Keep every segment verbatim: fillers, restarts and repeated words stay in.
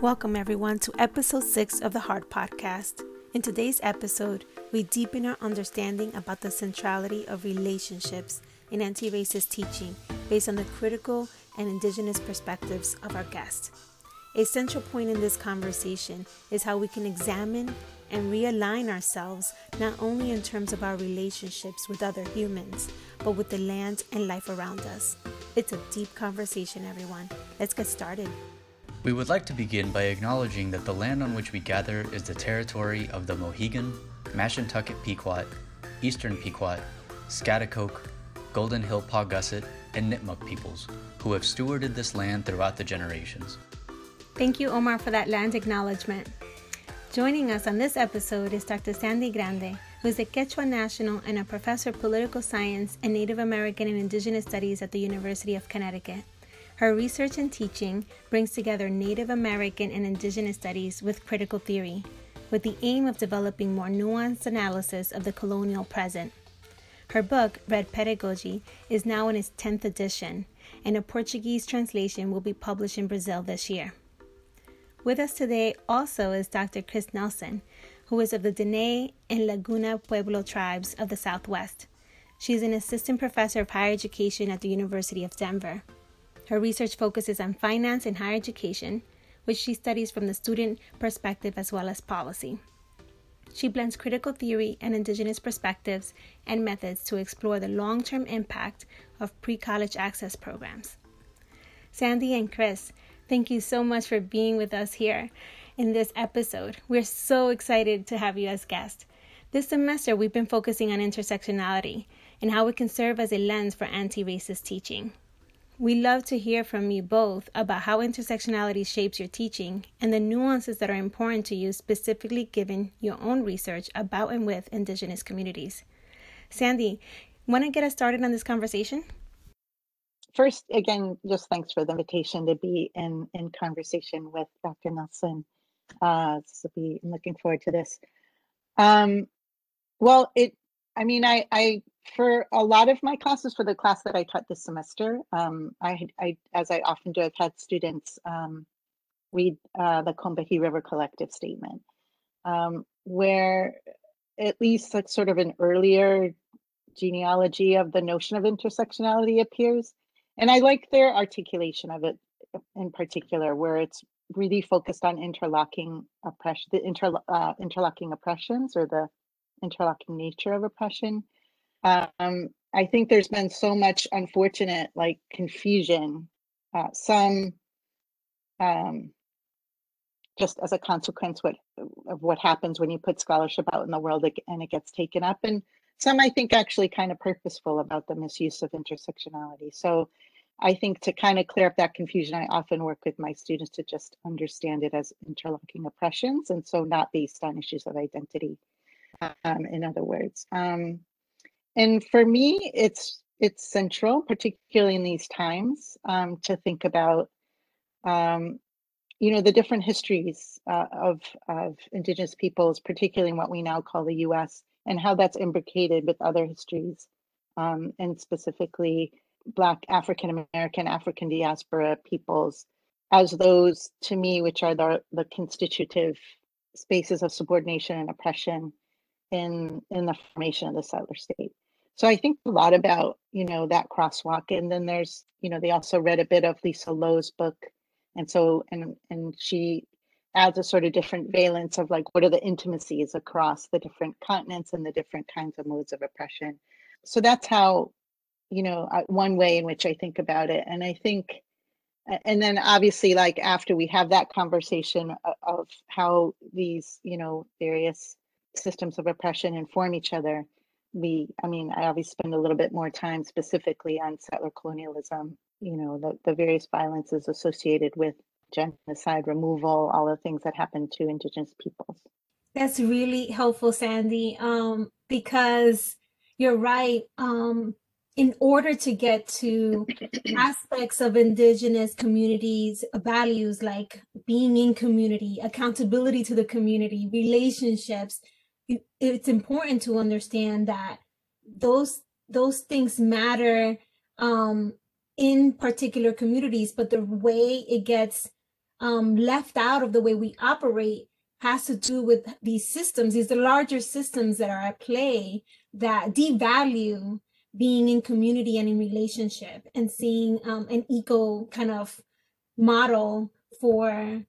Welcome everyone to episode six of The Heart Podcast. In today's episode, we deepen our understanding about the centrality of relationships in anti-racist teaching based on the critical and indigenous perspectives of our guest. A central point in this conversation is how we can examine and realign ourselves not only in terms of our relationships with other humans, but with the land and life around us. It's a deep conversation, everyone. Let's get started. We would like to begin by acknowledging that the land on which we gather is the territory of the Mohegan, Mashantucket Pequot, Eastern Pequot, Schaghticoke, Golden Hill Paugussett, and Nipmuc peoples, who have stewarded this land throughout the generations. Thank you, Omar, for that land acknowledgement. Joining us on this episode is Doctor Sandy Grande, who is a Quechua national and a professor of political science and Native American and Indigenous Studies at the University of Connecticut. Her research and teaching brings together Native American and Indigenous Studies with critical theory, with the aim of developing more nuanced analysis of the colonial present. Her book, Red Pedagogy, is now in its tenth edition, and a Portuguese translation will be published in Brazil this year. With us today also is Doctor Chris Nelson, who is of the Diné and Laguna Pueblo tribes of the Southwest. She is an assistant professor of higher education at the University of Denver. Her research focuses on finance and higher education, which she studies from the student perspective as well as policy. She blends critical theory and indigenous perspectives and methods to explore the long-term impact of pre-college access programs. Sandy and Chris, thank you so much for being with us here in this episode. We're so excited to have you as guests. This semester, we've been focusing on intersectionality and how it can serve as a lens for anti-racist teaching. We love to hear from you both about how intersectionality shapes your teaching and the nuances that are important to you, specifically given your own research about and with indigenous communities. Sandy, want to get us started on this conversation? First, again, just thanks for the invitation to be in, in conversation with Doctor Nelson. Uh, so be, I'm looking forward to this. Um, well, it, I mean, I, I, for a lot of my classes, for the class that I taught this semester, um, I, I, as I often do, I've had students um, read uh, the Combahee River Collective statement, um, where at least like sort of an earlier genealogy of the notion of intersectionality appears. And I like their articulation of it in particular, where it's really focused on interlocking oppression, the inter, uh, interlocking oppressions or the interlocking nature of oppression. Um, I think there's been so much unfortunate, like confusion, uh, some um, just as a consequence what, of what happens when you put scholarship out in the world and it gets taken up, and some I think actually kind of purposeful about the misuse of intersectionality. So I think to kind of clear up that confusion, I often work with my students to just understand it as interlocking oppressions, and so not based on issues of identity, um, in other words. Um, And for me, it's it's central, particularly in these times, um, to think about, um, you know, the different histories uh, of of Indigenous peoples, particularly in what we now call the U S, and how that's imbricated with other histories, um, and specifically Black, African American, African diaspora peoples, as those, to me, which are the the constitutive spaces of subordination and oppression in in the formation of the settler state. So I think a lot about, you know, that crosswalk. And then there's, you know, they also read a bit of Lisa Lowe's book. And so, and and she adds a sort of different valence of like, what are the intimacies across the different continents and the different kinds of modes of oppression? So that's how, you know, one way in which I think about it. And I think, and then obviously, like after we have that conversation of how these, you know, various systems of oppression inform each other, we, I mean, I obviously spend a little bit more time specifically on settler colonialism, you know, the, the various violences associated with genocide, removal, all the things that happen to Indigenous peoples. That's really helpful, Sandy, um, because you're right. Um, in order to get to aspects of Indigenous communities' values, like being in community, accountability to the community, relationships, it's important to understand that those those things matter um, in particular communities, but the way it gets um, left out of the way we operate has to do with these systems, these the larger systems that are at play that devalue being in community and in relationship and seeing um, an eco kind of model for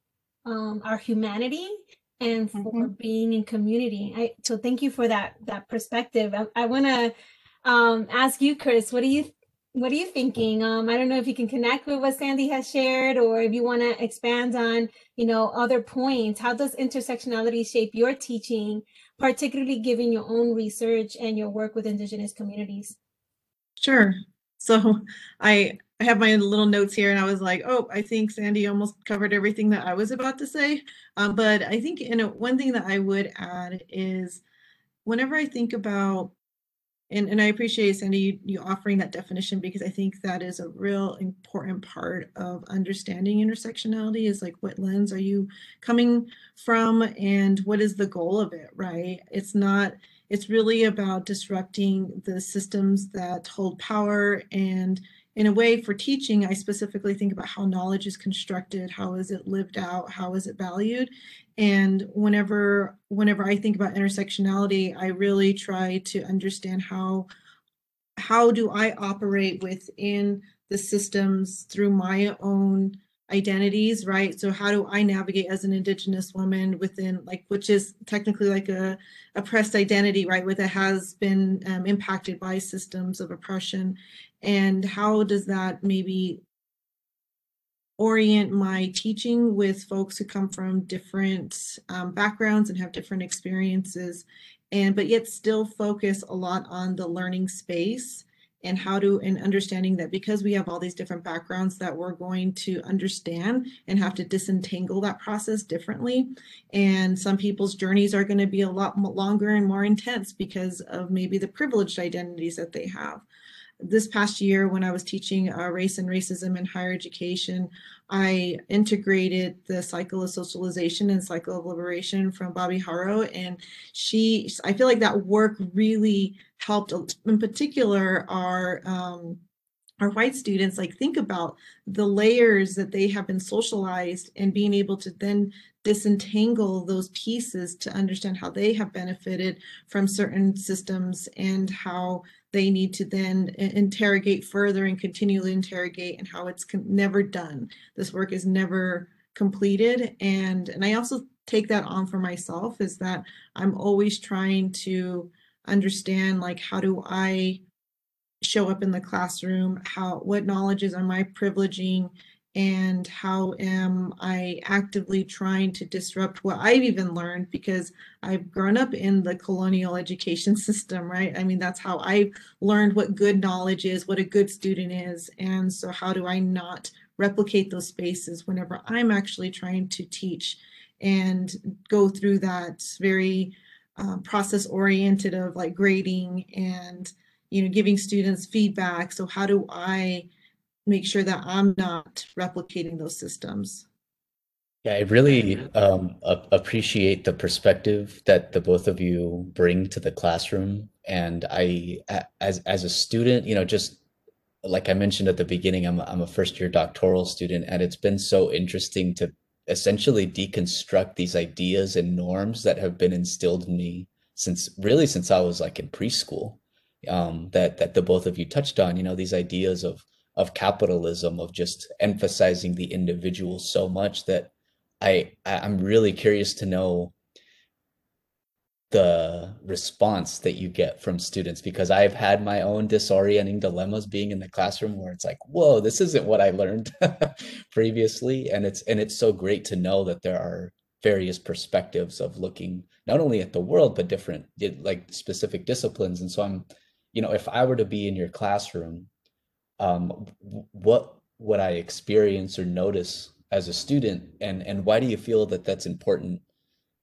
um, our humanity and for mm-hmm. being in community. I, so thank you for that that perspective. I, I want to um, ask you, Chris, what do you what are you thinking? Um, I don't know if you can connect with what Sandy has shared, or if you want to expand on, you know, other points. How does intersectionality shape your teaching, particularly given your own research and your work with Indigenous communities? Sure. So I I have my little notes here, and I was like, oh, I think Sandy almost covered everything that I was about to say. Um, but I think, you know, one thing that I would add is whenever I think about, and, and I appreciate, Sandy, you, you offering that definition, because I think that is a real important part of understanding intersectionality is like, what lens are you coming from and what is the goal of it, right? It's not, it's really about disrupting the systems that hold power. And in a way, for teaching, I specifically think about how knowledge is constructed, how is it lived out, how is it valued. And whenever whenever I think about intersectionality, I really try to understand how how do I operate within the systems through my own identities, right? So how do I navigate as an Indigenous woman within, like, which is technically like a oppressed identity, right, where that has been um, impacted by systems of oppression. And how does that maybe orient my teaching with folks who come from different um, backgrounds and have different experiences, and but yet still focus a lot on the learning space and how to, and understanding that because we have all these different backgrounds that we're going to understand and have to disentangle that process differently. And some people's journeys are going to be a lot longer and more intense because of maybe the privileged identities that they have. This past year, when I was teaching uh, race and racism in higher education, I integrated the cycle of socialization and cycle of liberation from Bobby Haro. And she, I feel like that work really helped, in particular, our um, our white students, like, think about the layers that they have been socialized and being able to then disentangle those pieces to understand how they have benefited from certain systems and how they need to then interrogate further and continually interrogate, and how it's never done. This work is never completed. And, and I also take that on for myself, is that I'm always trying to understand, like, how do I show up in the classroom, how, what knowledges am I privileging, and how am I actively trying to disrupt what I've even learned, because I've grown up in the colonial education system, right? I mean, that's how I learned what good knowledge is, what a good student is. And so how do I not replicate those spaces whenever I'm actually trying to teach and go through that very uh, process oriented of like grading and, you know, giving students feedback. So how do I make sure that I'm not replicating those systems? Yeah, I really um, appreciate the perspective that the both of you bring to the classroom. And I, as as a student, you know, just like I mentioned at the beginning, I'm I'm a first year doctoral student, and it's been so interesting to essentially deconstruct these ideas and norms that have been instilled in me since really since I was like in preschool. Um, that that the both of you touched on, you know, these ideas of of capitalism, of just emphasizing the individual so much, that I I'm really curious to know the response that you get from students, because I've had my own disorienting dilemmas being in the classroom where it's like, whoa, this isn't what I learned previously. And it's and it's so great to know that there are various perspectives of looking not only at the world, but different like specific disciplines. And so I'm, you know, if I were to be in your classroom, um, what would I experience or notice as a student? And, and why do you feel that that's important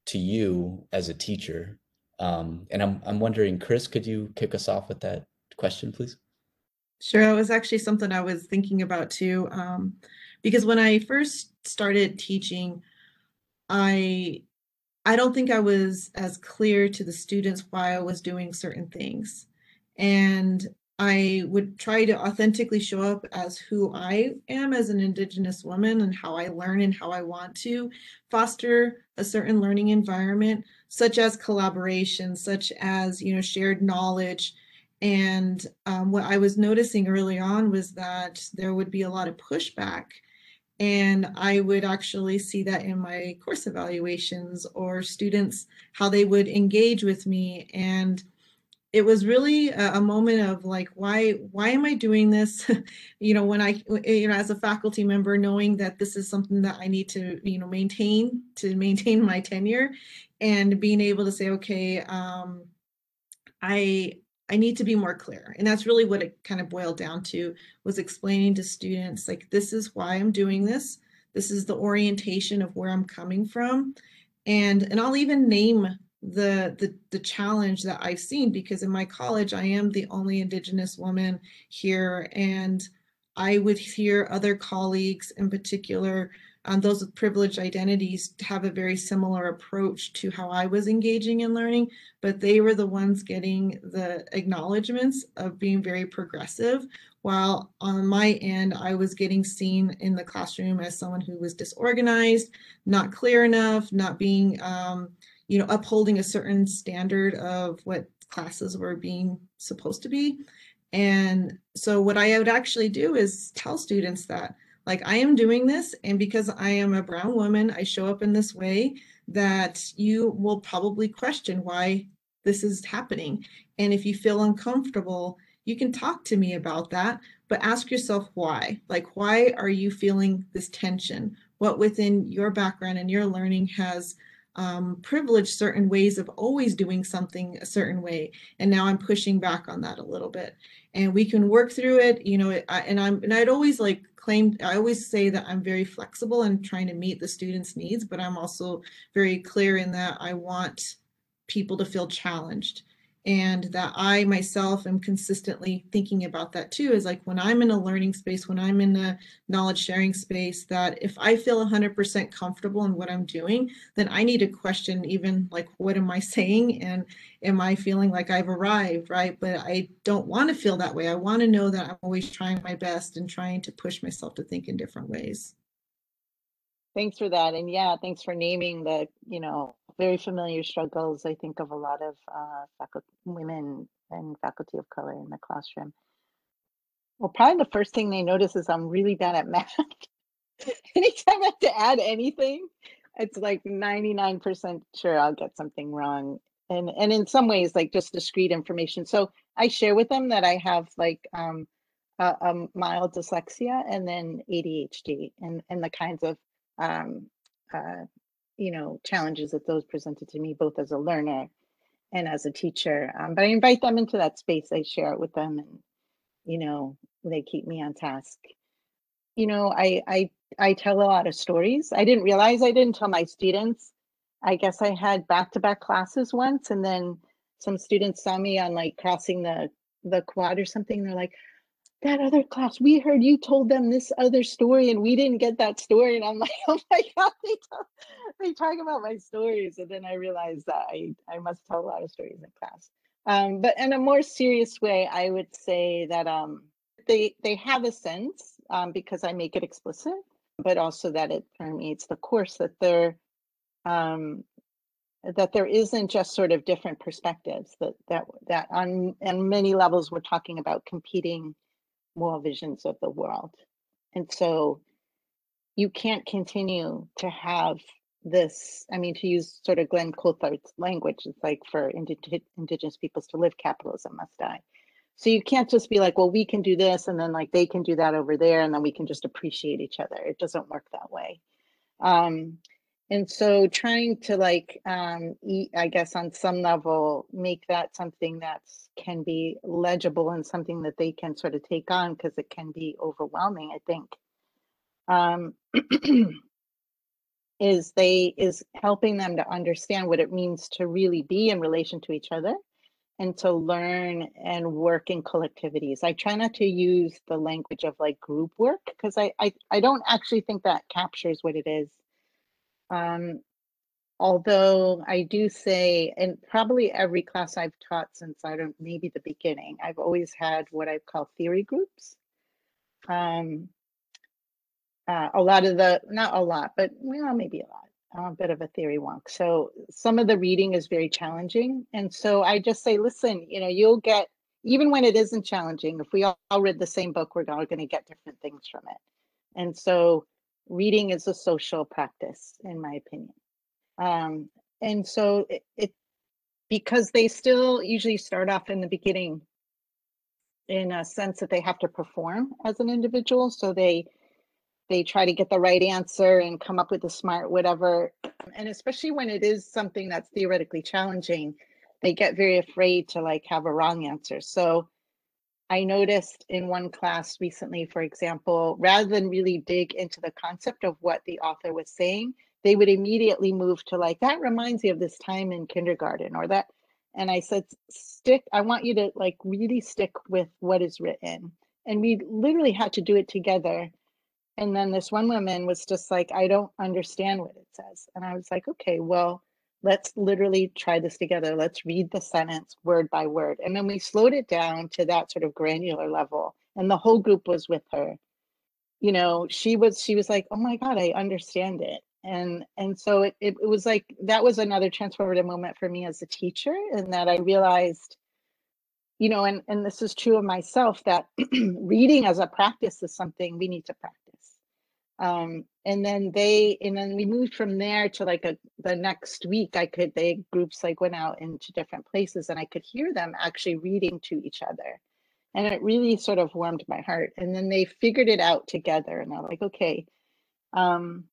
to you as a teacher? Um, and I'm, I'm wondering, Chris, could you kick us off with that question, please? Sure. It was actually something I was thinking about too, um, because when I first started teaching, I I don't think I was as clear to the students why I was doing certain things. And I would try to authentically show up as who I am as an Indigenous woman and how I learn and how I want to foster a certain learning environment, such as collaboration, such as, you know, shared knowledge. And um, what I was noticing early on was that there would be a lot of pushback, and I would actually see that in my course evaluations or students, how they would engage with me. And it was really a moment of like, why, why am I doing this? You know, when I, you know, as a faculty member, knowing that this is something that I need to, you know, maintain to maintain my tenure, and being able to say, okay, um, I, I need to be more clear. And that's really what it kind of boiled down to, was explaining to students, like, this is why I'm doing this. This is the orientation of where I'm coming from. And, and I'll even name The, the the challenge that I've seen, because in my college I am the only Indigenous woman here, and I would hear other colleagues, in particular um, those with privileged identities, have a very similar approach to how I was engaging in learning, but they were the ones getting the acknowledgments of being very progressive, while on my end I was getting seen in the classroom as someone who was disorganized, not clear enough, not being um, you know, upholding a certain standard of what classes were being supposed to be. And so what I would actually do is tell students that, like, I am doing this, and because I am a brown woman, I show up in this way that you will probably question why this is happening. And if you feel uncomfortable, you can talk to me about that, but ask yourself why. Like, why are you feeling this tension? What within your background and your learning has Um, privilege certain ways of always doing something a certain way, and now I'm pushing back on that a little bit, and we can work through it, you know. And I'm and I'd always like claim I always say that I'm very flexible and trying to meet the students' needs, but I'm also very clear in that I want people to feel challenged, and that I myself am consistently thinking about that too, is like, when I'm in a learning space, when I'm in a knowledge sharing space, that if I feel one hundred percent comfortable in what I'm doing, then I need to question even like, what am I saying? And am I feeling like I've arrived, right? But I don't want to feel that way. I want to know that I'm always trying my best and trying to push myself to think in different ways. Thanks for that. And yeah, thanks for naming the, you know, very familiar struggles, I think, of a lot of uh, faculty, women and faculty of color in the classroom. Well, probably the first thing they notice is I'm really bad at math. Anytime I have to add anything, it's like ninety-nine percent sure I'll get something wrong. And, and in some ways, like, just discrete information. So I share with them that I have like, um, a, a mild dyslexia and then A D H D, and, and the kinds of um uh you know challenges that those presented to me, both as a learner and as a teacher, um, but I invite them into that space. I share it with them, and you know they keep me on task. you know I I I tell a lot of stories. I didn't realize I didn't tell my students. I guess I had back-to-back classes once, and then some students saw me on like crossing the the quad or something. They're like, that other class, we heard you told them this other story and we didn't get that story. And I'm like, oh my God, they talk, they talk about my stories. And then I realized that I, I must tell a lot of stories in class. Um, but in a more serious way, I would say that um, they, they have a sense, um, because I make it explicit, but also that it permeates the course, that there, um, that there isn't just sort of different perspectives, that, that, that on, on many levels, we're talking about competing moral visions of the world. And so you can't continue to have this, I mean, to use sort of Glenn Coulthard's language, it's like, for indig indigenous peoples to live, capitalism must die. So you can't just be like, well, we can do this, and then like they can do that over there, and then we can just appreciate each other. It doesn't work that way. Um, and so trying to like, um, eat, I guess on some level, make that something that can be legible and something that they can sort of take on, because it can be overwhelming, I think, um, is they is helping them to understand what it means to really be in relation to each other and to learn and work in collectivities. I try not to use the language of like group work, because I, I, I don't actually think that captures what it is. Um, although I do say, and probably every class I've taught since I don't, maybe the beginning, I've always had what I call theory groups. Um, uh, a lot of the, not a lot, but well, maybe a lot. I'm a bit of a theory wonk. So some of the reading is very challenging. And so I just say, listen, you know, you'll get, even when it isn't challenging, if we all read the same book, we're all going to get different things from it. And so reading is a social practice, in my opinion. Um, and so it, it, because they still usually start off in the beginning in a sense that they have to perform as an individual. So they They try to get the right answer and come up with the smart whatever. And especially when it is something that's theoretically challenging, they get very afraid to like have a wrong answer. So I noticed in one class recently, for example, rather than really dig into the concept of what the author was saying, they would immediately move to like, that reminds me of this time in kindergarten or that. And I said, stick, I want you to like really stick with what is written. And we literally had to do it together. And then this one woman was just like, I don't understand what it says. And I was like, okay, well, let's literally try this together. Let's read the sentence word by word. And then we slowed it down to that sort of granular level. And the whole group was with her. You know, she was, she was like, oh my God, I understand it. And, and so it, it, it was like, that was another transformative moment for me as a teacher, in that I realized, you know, and, and this is true of myself, that reading as a practice is something we need to practice. Um, and then they, and then we moved from there to like a, the next week, I could, they groups like went out into different places and I could hear them actually reading to each other. And it really sort of warmed my heart. And then they figured it out together and they're like, okay. Um,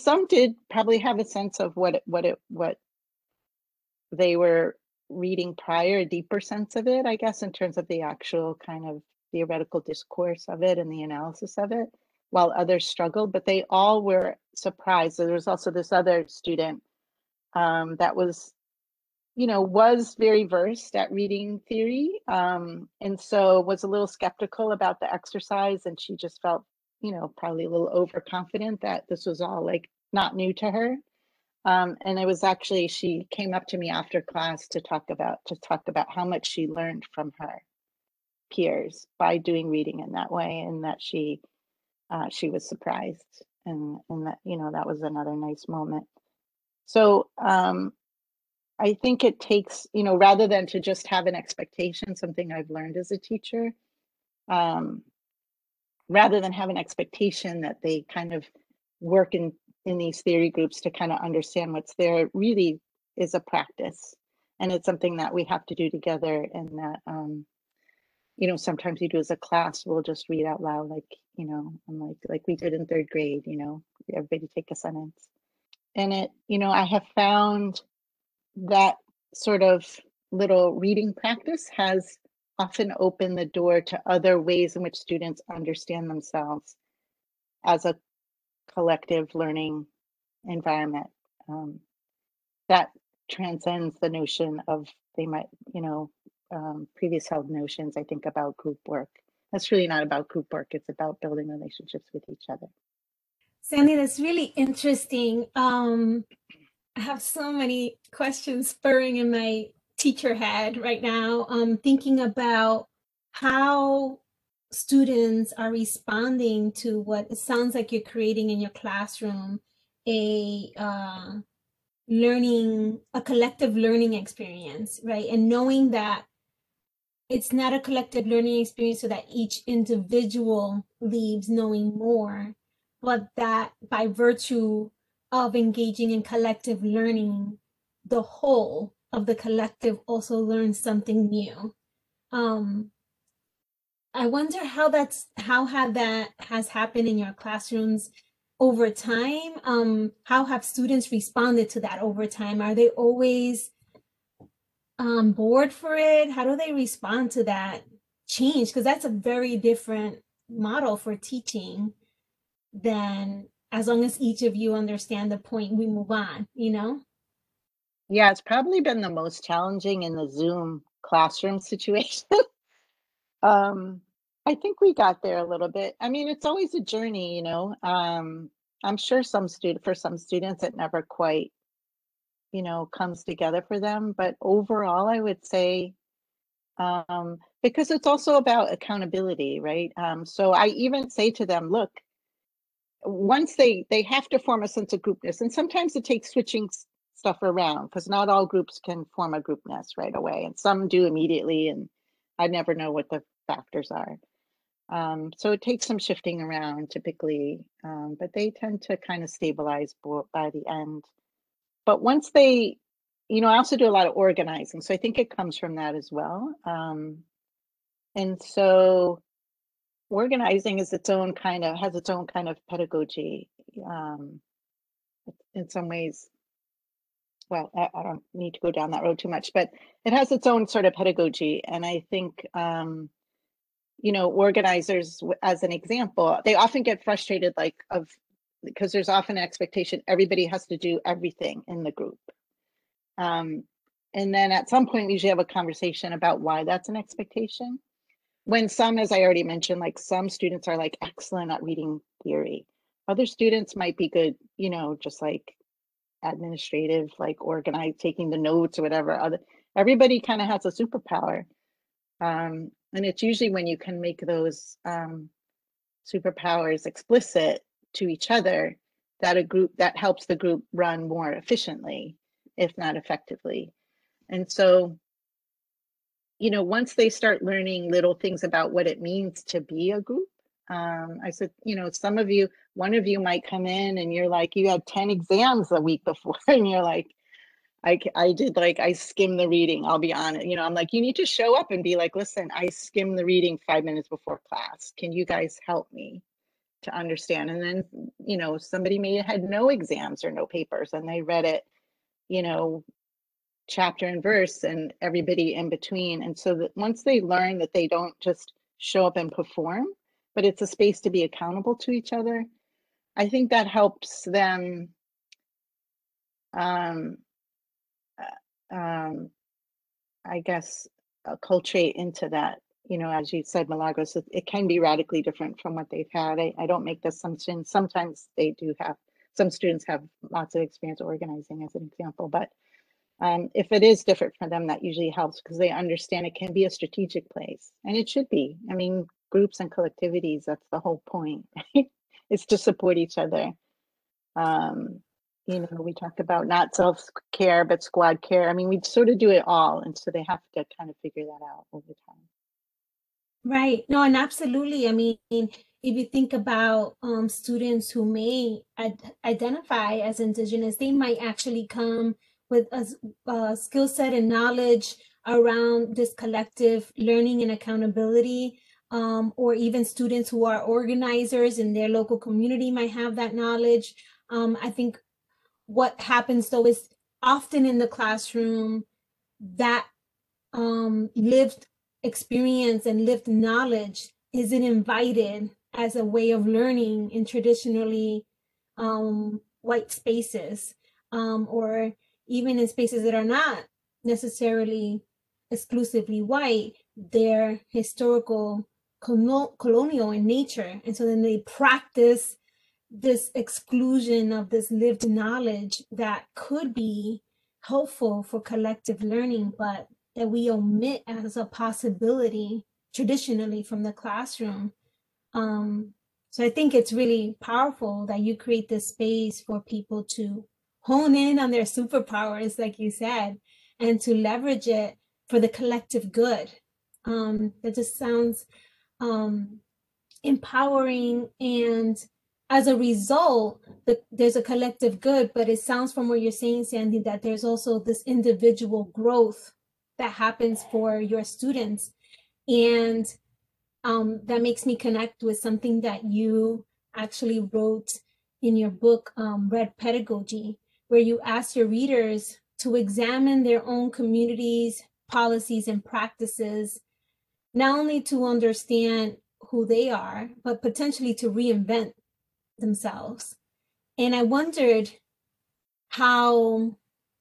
some did probably have a sense of what, it, what it, what they were reading prior, a deeper sense of it, I guess, in terms of the actual kind of theoretical discourse of it and the analysis of it, while others struggled, but they all were surprised. So there was also this other student um, that was, you know, was very versed at reading theory, um, and so was a little skeptical about the exercise, and she just felt, you know, probably a little overconfident that this was all like not new to her. Um, and it was actually, she came up to me after class to talk about to talk about how much she learned from her peers by doing reading in that way, and that she uh, she was surprised, and and that, you know, that was another nice moment. So um, I think it takes, you know, rather than to just have an expectation, something I've learned as a teacher, um, rather than have an expectation that they kind of work in. in these theory groups to kind of understand what's there, it really is a practice. And it's something that we have to do together, and that, um, you know, sometimes you do as a class, we'll just read out loud, like, you know, I'm like, like we did in third grade, you know, everybody take a sentence. And it, you know, I have found that sort of little reading practice has often opened the door to other ways in which students understand themselves as a collective learning environment um, that transcends the notion of they might, you know, um, previous held notions, I think, about group work. That's really not about group work. It's about building relationships with each other. Sandy, that's really interesting. Um, I have so many questions spurring in my teacher head right now. I'm thinking about how students are responding to what it sounds like you're creating in your classroom, a uh, learning, a collective learning experience, right? And knowing that it's not a collective learning experience so that each individual leaves knowing more, but that by virtue of engaging in collective learning, the whole of the collective also learns something new. Um, I wonder how that's how had that has happened in your classrooms over time. Um, how have students responded to that over time? Are they always on board for it? How do they respond to that change? Because that's a very different model for teaching than as long as each of you understand the point, we move on, you know? Yeah, it's probably been the most challenging in the Zoom classroom situation. Um, I think we got there a little bit. I mean, it's always a journey, you know. Um, I'm sure some student for some students it never quite you know, comes together for them. But overall, I would say, um, because it's also about accountability, right? Um, so I even say to them, look, once they, they have to form a sense of groupness, and sometimes it takes switching stuff around because not all groups can form a groupness right away, and some do immediately, and I never know what the factors are. Um, so it takes some shifting around typically, um, but they tend to kind of stabilize by the end. But once they, you know, I also do a lot of organizing, so I think it comes from that as well. Um, and so organizing is its own kind of, has its own kind of pedagogy um, in some ways. Well, I, I don't need to go down that road too much, but it has its own sort of pedagogy. And I think, um, you know, organizers, as an example, they often get frustrated, like, of, because there's often an expectation everybody has to do everything in the group. Um, and then at some point, we usually have a conversation about why that's an expectation. When some, as I already mentioned, like some students are like excellent at reading theory. Other students might be good, you know, just like administrative, like organized, taking the notes or whatever. Other, everybody kind of has a superpower. Um, and it's usually when you can make those um, superpowers explicit to each other that a group, that helps the group run more efficiently, if not effectively. And so, you know, once they start learning little things about what it means to be a group, um, I said, you know, some of you, one of you might come in and you're like, you had ten exams the week before, and you're like, I, I did like, I skimmed the reading, I'll be honest. You know, I'm like, you need to show up and be like, listen, I skimmed the reading five minutes before class. Can you guys help me to understand? And then, you know, somebody may have had no exams or no papers, and they read it, you know, chapter and verse, and everybody in between. And so that once they learn that they don't just show up and perform, but it's a space to be accountable to each other, I think that helps them um, um, I guess, acculturate into that. You know, as you said, Milagros, it, it can be radically different from what they've had. I, I don't make the assumption. Sometimes they do have, some students have lots of experience organizing, as an example, but um, if it is different for them, that usually helps because they understand it can be a strategic place, and it should be. I mean, groups and collectivities, that's the whole point, right? It's to support each other. Um, you know, we talk about not self-care, but squad care. I mean, we sort of do it all. And so they have to kind of figure that out over time. Right. No, and absolutely. I mean, if you think about um, students who may ad- identify as Indigenous, they might actually come with a, a skill set and knowledge around this collective learning and accountability, um, or even students who are organizers in their local community might have that knowledge. Um, I think what happens, though, is often in the classroom that um, lived experience and lived knowledge isn't invited as a way of learning in traditionally um, white spaces, um, or even in spaces that are not necessarily exclusively white. They're historical, colonial in nature. And so then they practice this exclusion of this lived knowledge that could be helpful for collective learning, but that we omit as a possibility traditionally from the classroom. Um, so I think it's really powerful that you create this space for people to hone in on their superpowers, like you said, and to leverage it for the collective good. Um, that just sounds um, empowering. And as a result, the, there's a collective good, but it sounds from what you're saying, Sandy, that there's also this individual growth that happens for your students. And um, that makes me connect with something that you actually wrote in your book, um, Red Pedagogy, where you asked your readers to examine their own communities, policies, and practices, not only to understand who they are, but potentially to reinvent themselves. And I wondered how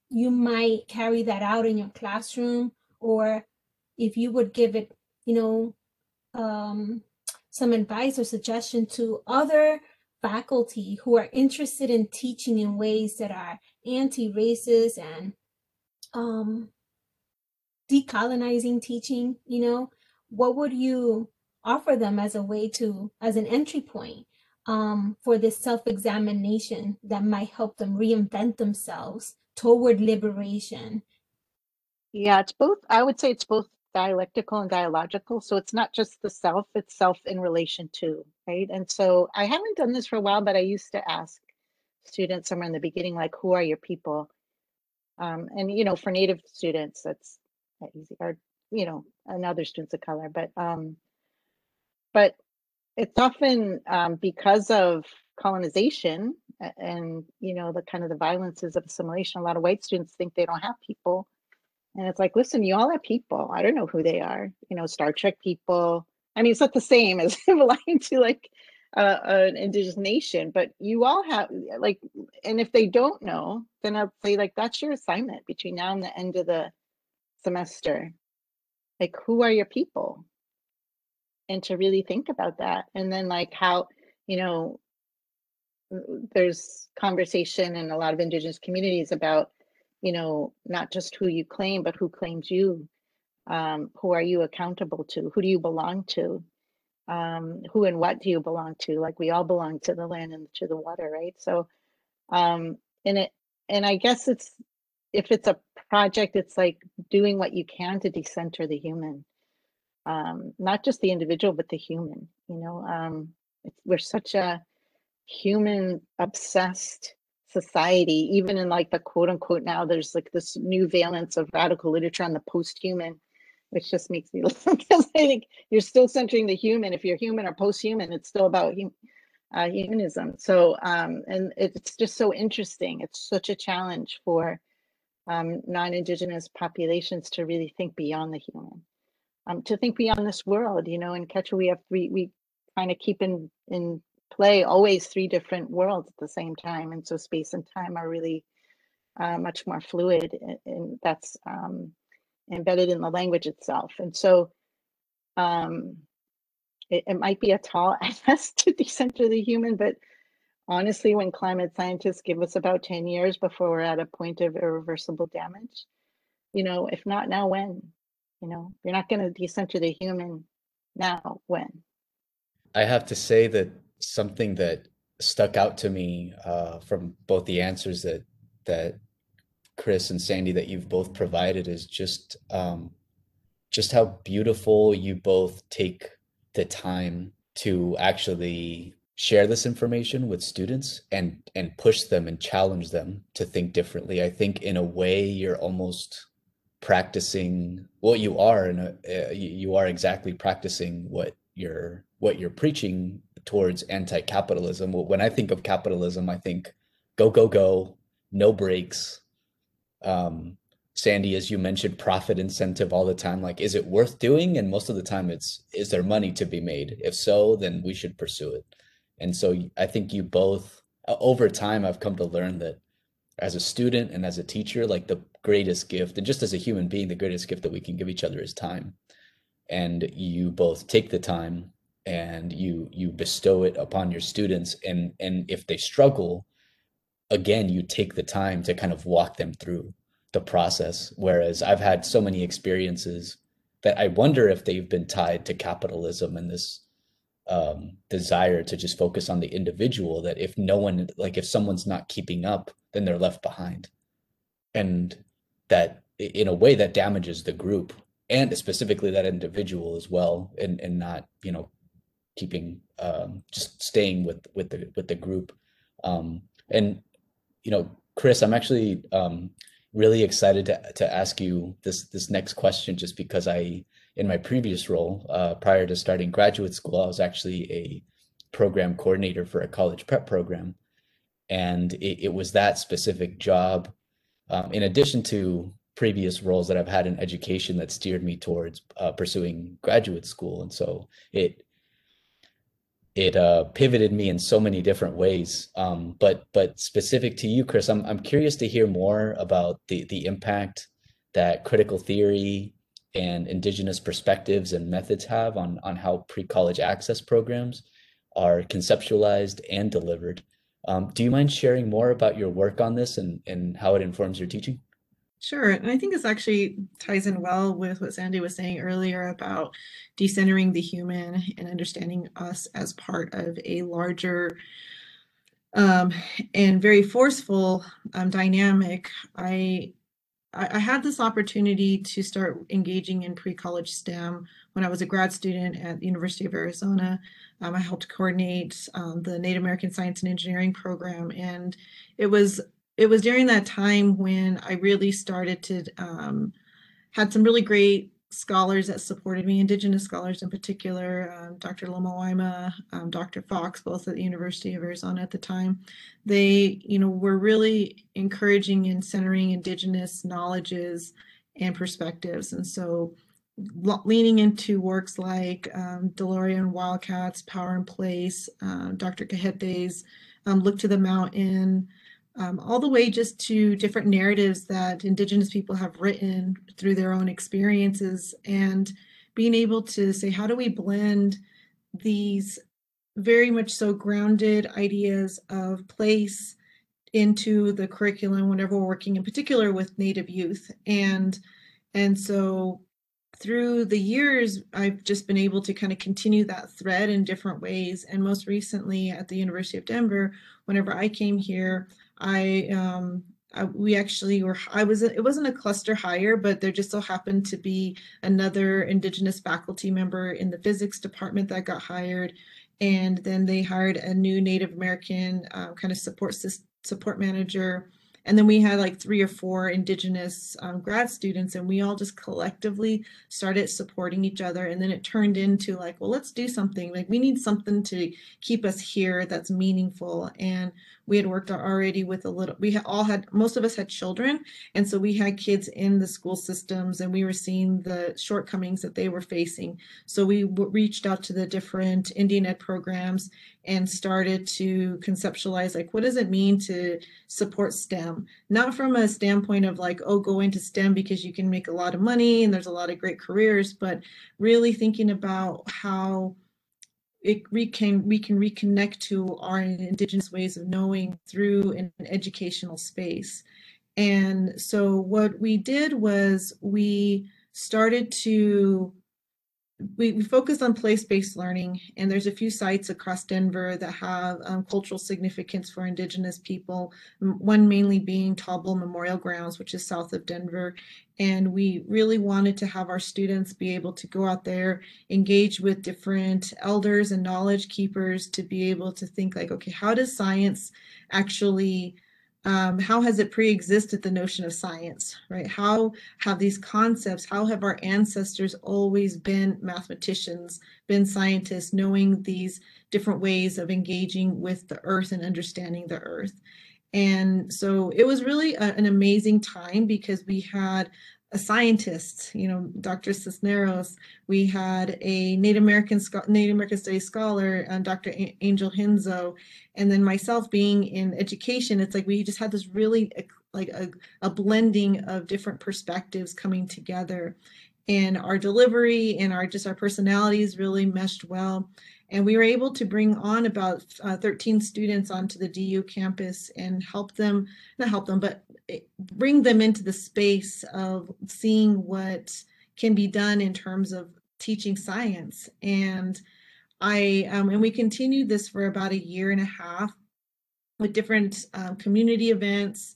you might carry that out in your classroom, or if you would give it, you know, um, some advice or suggestion to other faculty who are interested in teaching in ways that are anti-racist and um, decolonizing teaching, you know, what would you offer them as a way to, as an entry point um, for this self-examination that might help them reinvent themselves toward liberation? Yeah, it's both. I would say it's both dialectical and dialogical. So it's not just the self, it's self in relation to, right? And so I haven't done this for a while, but I used to ask students somewhere in the beginning, like, who are your people? Um, and, you know, for Native students, that's easy, or, you know, and other students of color, but, um, but it's often um, because of colonization and, you know, the kind of the violences of assimilation, a lot of white students think they don't have people. And it's like, listen, you all are people. I don't know who they are. You know, Star Trek people. I mean, it's not the same as belonging to like uh, an indigenous nation, but you all have like, and if they don't know, then I'll say like, that's your assignment between now and the end of the semester. Like, who are your people? And to really think about that. And then like how, you know, there's conversation in a lot of indigenous communities about, you know, not just who you claim, but who claims you, um, who are you accountable to, who do you belong to, um, who and what do you belong to? Like we all belong to the land and to the water, right? So, um, and it, and I guess it's, if it's a project, it's like doing what you can to decenter the human, um, not just the individual, but the human, you know, um, it's, we're such a human obsessed society, even in like the quote unquote, now there's like this new valence of radical literature on the post-human, which just makes me laugh because I think you're still centering the human. If you're human or post-human, it's still about uh, humanism. So, um, and it's just so interesting. It's such a challenge for um, non-Indigenous populations to really think beyond the human, um, to think beyond this world, you know. In Quechua, we have three, we kind of keep in, in play always three different worlds at the same time, and so space and time are really uh, much more fluid, and, and that's um, embedded in the language itself. And so um, it, it might be a tall ask to decenter the human, but honestly, when climate scientists give us about ten years before we're at a point of irreversible damage, you know, if not now, when? You know, you're not going to decenter the human now, when? I have to say that something that stuck out to me uh, from both the answers that that Chris and Sandy that you've both provided is just um, just how beautiful you both take the time to actually share this information with students and and push them and challenge them to think differently. I think in a way you're almost practicing what well, you are, and uh, you are exactly practicing what you're what you're preaching towards anti-capitalism. When I think of capitalism, I think go, go, go, no breaks. Um, Sandy, as you mentioned, profit incentive all the time. Like, is it worth doing? And most of the time it's, is there money to be made? If so, then we should pursue it. And so I think you both, over time, I've come to learn that as a student and as a teacher, like the greatest gift, and just as a human being, the greatest gift that we can give each other is time. And you both take the time and you you bestow it upon your students, and and if they struggle, again, you take the time to kind of walk them through the process. Whereas I've had so many experiences that I wonder if they've been tied to capitalism and this um, desire to just focus on the individual, that if no one, like if someone's not keeping up, then they're left behind. And that in a way that damages the group and specifically that individual as well, and, and not, you know, keeping um, just staying with with the with the group, um, and you know, Chris, I'm actually um, really excited to to ask you this this next question, just because I, in my previous role uh, prior to starting graduate school, I was actually a program coordinator for a college prep program, and it, it was that specific job, um, in addition to previous roles that I've had in education, that steered me towards uh, pursuing graduate school, and so it. It uh, pivoted me in so many different ways, um, but but specific to you, Chris, I'm I'm curious to hear more about the the impact that critical theory and indigenous perspectives and methods have on on how pre-college access programs are conceptualized and delivered, Um, do you mind sharing more about your work on this and, and how it informs your teaching? Sure. And I think this actually ties in well with what Sandy was saying earlier about decentering the human and understanding us as part of a larger um, and very forceful um, dynamic. I, I had this opportunity to start engaging in pre-college STEM when I was a grad student at the University of Arizona. Um, I helped coordinate um, the Native American Science and Engineering program, and it was It was during that time when I really started to, um, had some really great scholars that supported me, Indigenous scholars in particular, um, Doctor Lomawaima, um, Doctor Fox, both at the University of Arizona at the time. They, you know, were really encouraging and centering Indigenous knowledges and perspectives. And so leaning into works like um, Deloria and Wildcats, Power and Place, uh, Doctor Cajete's um, Look to the Mountain, Um, all the way just to different narratives that Indigenous people have written through their own experiences, and being able to say, how do we blend these very much so grounded ideas of place into the curriculum whenever we're working in particular with Native youth. And, and so through the years, I've just been able to kind of continue that thread in different ways. And most recently at the University of Denver, whenever I came here, I, um, I, we actually were, I was, it wasn't a cluster hire, but there just so happened to be another Indigenous faculty member in the physics department that got hired. And then they hired a new Native American uh, kind of support support manager. And then we had like three or four Indigenous um, grad students, and we all just collectively started supporting each other. And then it turned into like, well, let's do something. Like, we need something to keep us here that's meaningful. And we had worked already with a little, we all had, most of us had children. And so we had kids in the school systems, and we were seeing the shortcomings that they were facing. So we w- reached out to the different Indian Ed programs and started to conceptualize, like, what does it mean to support STEM? Not from a standpoint of like, oh, go into STEM because you can make a lot of money and there's a lot of great careers, but really thinking about how it we can, we can reconnect to our Indigenous ways of knowing through an educational space. And so what we did was we started to We, we focus on place-based learning, and there's a few sites across Denver that have um, cultural significance for Indigenous people, one mainly being Table Memorial Grounds, which is south of Denver. And we really wanted to have our students be able to go out there, engage with different elders and knowledge keepers to be able to think like, okay, how does science actually Um, how has it pre-existed the notion of science, right? How have these concepts, how have our ancestors always been mathematicians, been scientists, knowing these different ways of engaging with the earth and understanding the earth? And so it was really a, an amazing time, because we had a scientist, you know, Doctor Cisneros, we had a Native American Native American Studies scholar, um, Doctor A- Angel Hinzo, and then myself being in education. It's like we just had this really like a, a blending of different perspectives coming together, and our delivery and our just our personalities really meshed well. And we were able to bring on about uh, thirteen students onto the D U campus and help them, not help them, but bring them into the space of seeing what can be done in terms of teaching science. And I um, and we continued this for about a year and a half with different um, community events.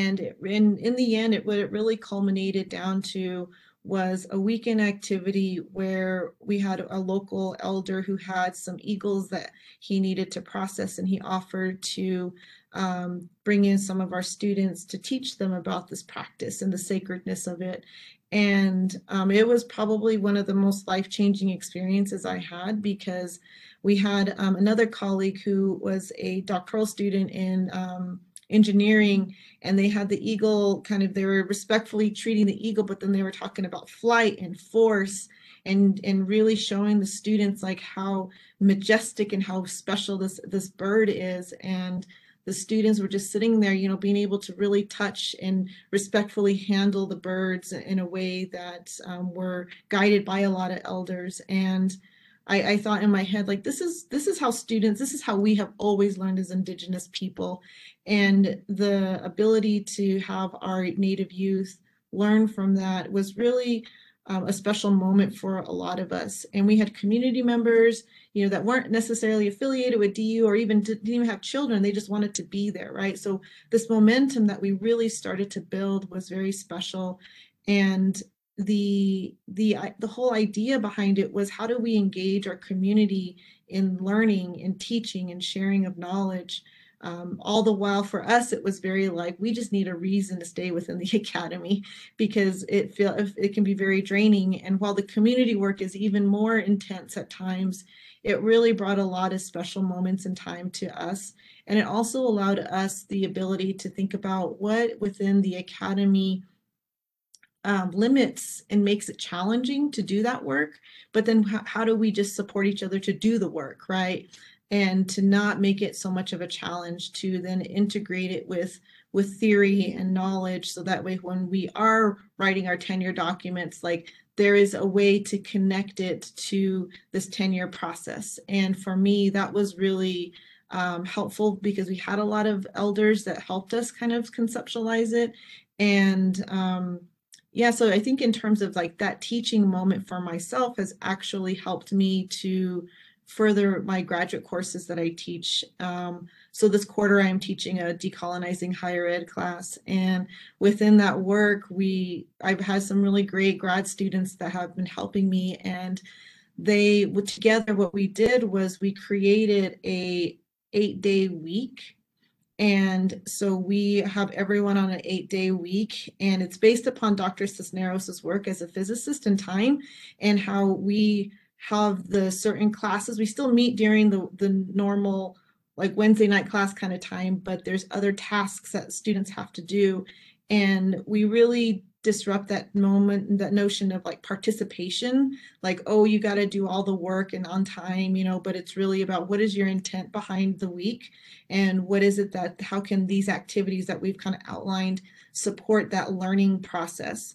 And it, in, in the end, it, what it really culminated down to was a weekend activity where we had a local elder who had some eagles that he needed to process, and he offered to um, bring in some of our students to teach them about this practice and the sacredness of it. And um, it was probably one of the most life-changing experiences I had, because we had um, another colleague who was a doctoral student in um, engineering, and they had the eagle kind of, they were respectfully treating the eagle, but then they were talking about flight and force and and really showing the students like how majestic and how special this this bird is. And the students were just sitting there, you know, being able to really touch and respectfully handle the birds in a way that um, were guided by a lot of elders. And I, I thought in my head, like, this is this is how students, this is how we have always learned as Indigenous people. And the ability to have our Native youth learn from that was really um, a special moment for a lot of us. And we had community members, you know, that weren't necessarily affiliated with D U or even didn't even have children. They just wanted to be there, right? So this momentum that we really started to build was very special. And the the the whole idea behind it was, how do we engage our community in learning and teaching and sharing of knowledge, um, all the while for us it was very like, we just need a reason to stay within the academy, because it feel it can be very draining. And while the community work is even more intense at times, it really brought a lot of special moments in time to us, and it also allowed us the ability to think about what within the academy Um, limits and makes it challenging to do that work, but then h- how do we just support each other to do the work, right? And to not make it so much of a challenge, to then integrate it with with theory and knowledge, so that way when we are writing our tenure documents, like, there is a way to connect it to this tenure process. And for me, that was really um, helpful, because we had a lot of elders that helped us kind of conceptualize it. And um, Yeah, so I think in terms of like that teaching moment for myself has actually helped me to further my graduate courses that I teach. Um, so this quarter I am teaching a decolonizing higher ed class, and within that work, we I've had some really great grad students that have been helping me, and they together what we did was we created a eight-day week. And so we have everyone on an eight-day week, and it's based upon Doctor Cisneros's work as a physicist in time, and how we have the certain classes. We still meet during the, the normal, like, Wednesday night class kind of time, but there's other tasks that students have to do. And we really disrupt that moment, that notion of like participation, like, oh, you got to do all the work and on time, you know, but it's really about, what is your intent behind the week? And what is it that, how can these activities that we've kind of outlined support that learning process?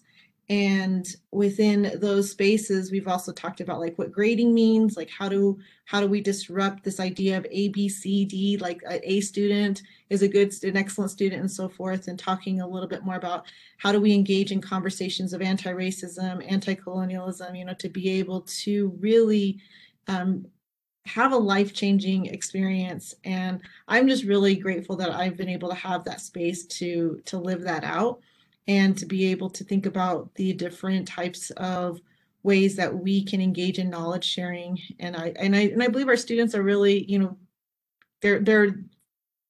And within those spaces, we've also talked about like what grading means, like how do how do we disrupt this idea of A, B, C, D, like an A student is a good, an excellent student, and so forth, and talking a little bit more about how do we engage in conversations of anti-racism, anti-colonialism, you know, to be able to really um, have a life-changing experience. And I'm just really grateful that I've been able to have that space to to live that out, and to be able to think about the different types of ways that we can engage in knowledge sharing. And I and I and I believe our students are really, you know, their their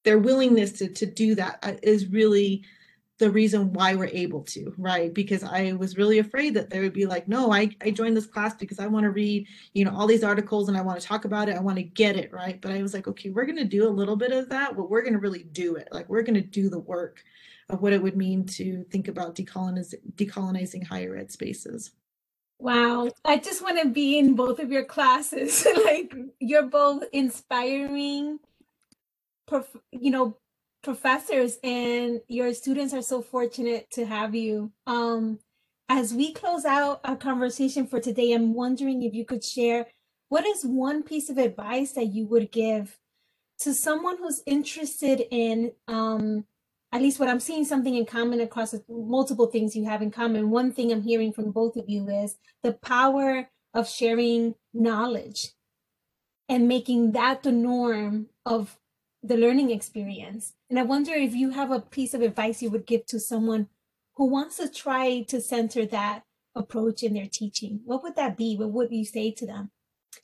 their willingness to to do that is really the reason why we're able to, right? Because I was really afraid that they would be like, no, I, I joined this class because I want to read, you know, all these articles and I want to talk about it. I want to get it, right? But I was like, okay, we're going to do a little bit of that, but we're going to really do it. Like, we're going to do the work of what it would mean to think about decoloniz- decolonizing higher ed spaces. Wow. I just want to be in both of your classes. Like, you're both inspiring, prof- you know, professors, and your students are so fortunate to have you. Um, as we close out our conversation for today, I'm wondering if you could share, what is one piece of advice that you would give to someone who's interested in, um, at least what I'm seeing something in common across multiple things you have in common. One thing I'm hearing from both of you is the power of sharing knowledge and making that the norm of the learning experience. And I wonder if you have a piece of advice you would give to someone who wants to try to center that approach in their teaching. What would that be? What would you say to them?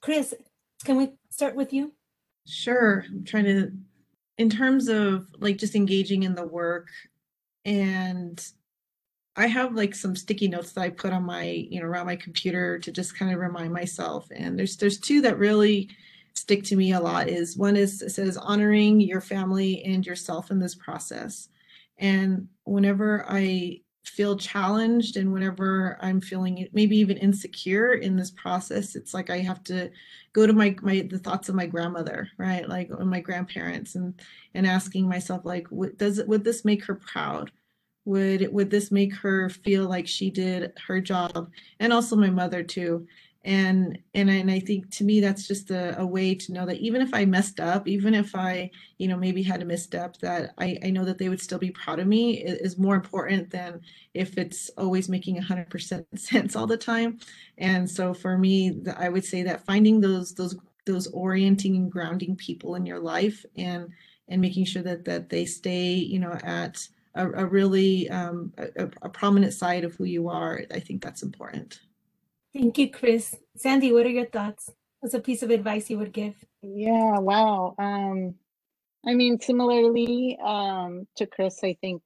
Chris, can we start with you? Sure. I'm trying to, in terms of like just engaging in the work, and I have like some sticky notes that I put on my, you know, around my computer to just kind of remind myself. And there's there's two that really stick to me a lot. Is one is, it says, honoring your family and yourself in this process. And whenever I feel challenged, and whenever I'm feeling maybe even insecure in this process, it's like I have to go to my my the thoughts of my grandmother, right? Like, or my grandparents, and and asking myself, like, what does it, would this make her proud? Would would this make her feel like she did her job? And also my mother too. And, and, and I think to me, that's just a, a way to know that even if I messed up, even if I, you know, maybe had a misstep, that I, I know that they would still be proud of me is more important than if it's always making one hundred percent sense all the time. And so for me, I would say that finding those, those, those orienting and grounding people in your life and, and making sure that, that they stay, you know, at a, a really, um, a, a prominent side of who you are, I think that's important. Thank you, Chris. Sandy, what are your thoughts? What's a piece of advice you would give? Yeah, wow. Um, I mean, similarly um, to Chris, I think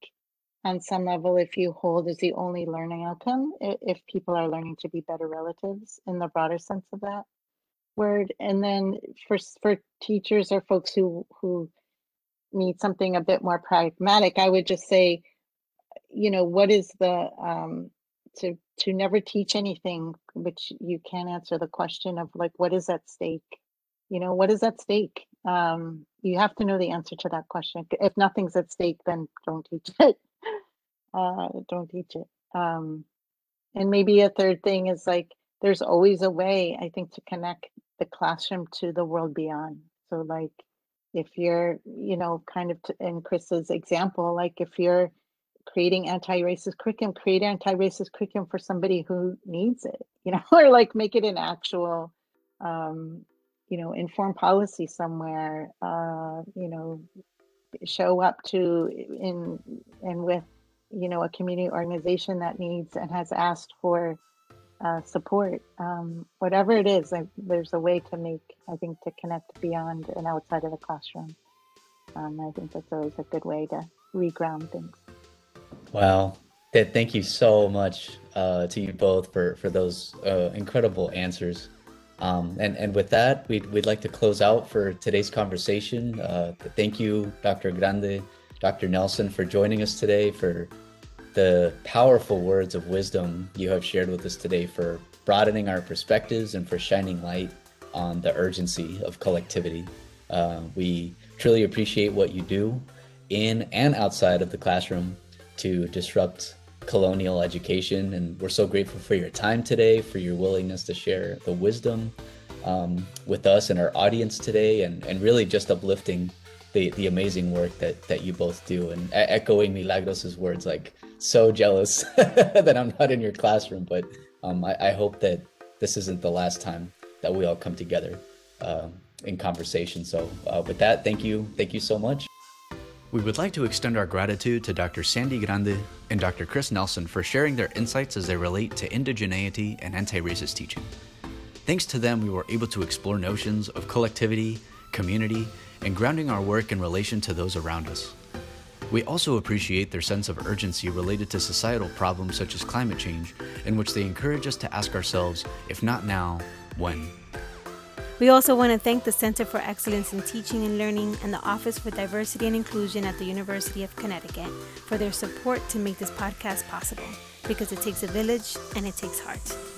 on some level, if you hold is the only learning outcome, if people are learning to be better relatives in the broader sense of that word. And then for, for teachers or folks who, who need something a bit more pragmatic, I would just say, you know, what is the, um, to to never teach anything, which you can't answer the question of like, what is at stake? You know, what is at stake? Um, you have to know the answer to that question. If nothing's at stake, then don't teach it. Uh, don't teach it. Um, and maybe a third thing is like, there's always a way, I think, to connect the classroom to the world beyond. So like, if you're, you know, kind of t- in Chris's example, like if you're creating anti-racist curriculum, create anti-racist curriculum for somebody who needs it, you know, or like make it an actual, um, you know, inform policy somewhere, uh, you know, show up to in and with, you know, a community organization that needs and has asked for uh, support, um, whatever it is, like, there's a way to make, I think, to connect beyond and outside of the classroom. Um, I think that's always a good way to reground things. Wow. That, thank you so much uh, to you both for, for those uh, incredible answers. Um, and, and with that, we'd, we'd like to close out for today's conversation. Uh, thank you, Doctor Grande, Doctor Nelson, for joining us today, for the powerful words of wisdom you have shared with us today, for broadening our perspectives and for shining light on the urgency of collectivity. Uh, we truly appreciate what you do in and outside of the classroom to disrupt colonial education. And we're so grateful for your time today, for your willingness to share the wisdom um, with us and our audience today, and, and really just uplifting the, the amazing work that, that you both do. And e- echoing Milagros' words, like, so jealous that I'm not in your classroom, but um, I, I hope that this isn't the last time that we all come together uh, in conversation. So uh, with that, thank you. Thank you so much. We would like to extend our gratitude to Doctor Sandy Grande and Doctor Chris Nelson for sharing their insights as they relate to indigeneity and anti-racist teaching. Thanks to them, we were able to explore notions of collectivity, community, and grounding our work in relation to those around us. We also appreciate their sense of urgency related to societal problems such as climate change, in which they encourage us to ask ourselves, if not now, when? We also want to thank the Center for Excellence in Teaching and Learning and the Office for Diversity and Inclusion at the University of Connecticut for their support to make this podcast possible, because it takes a village and it takes heart.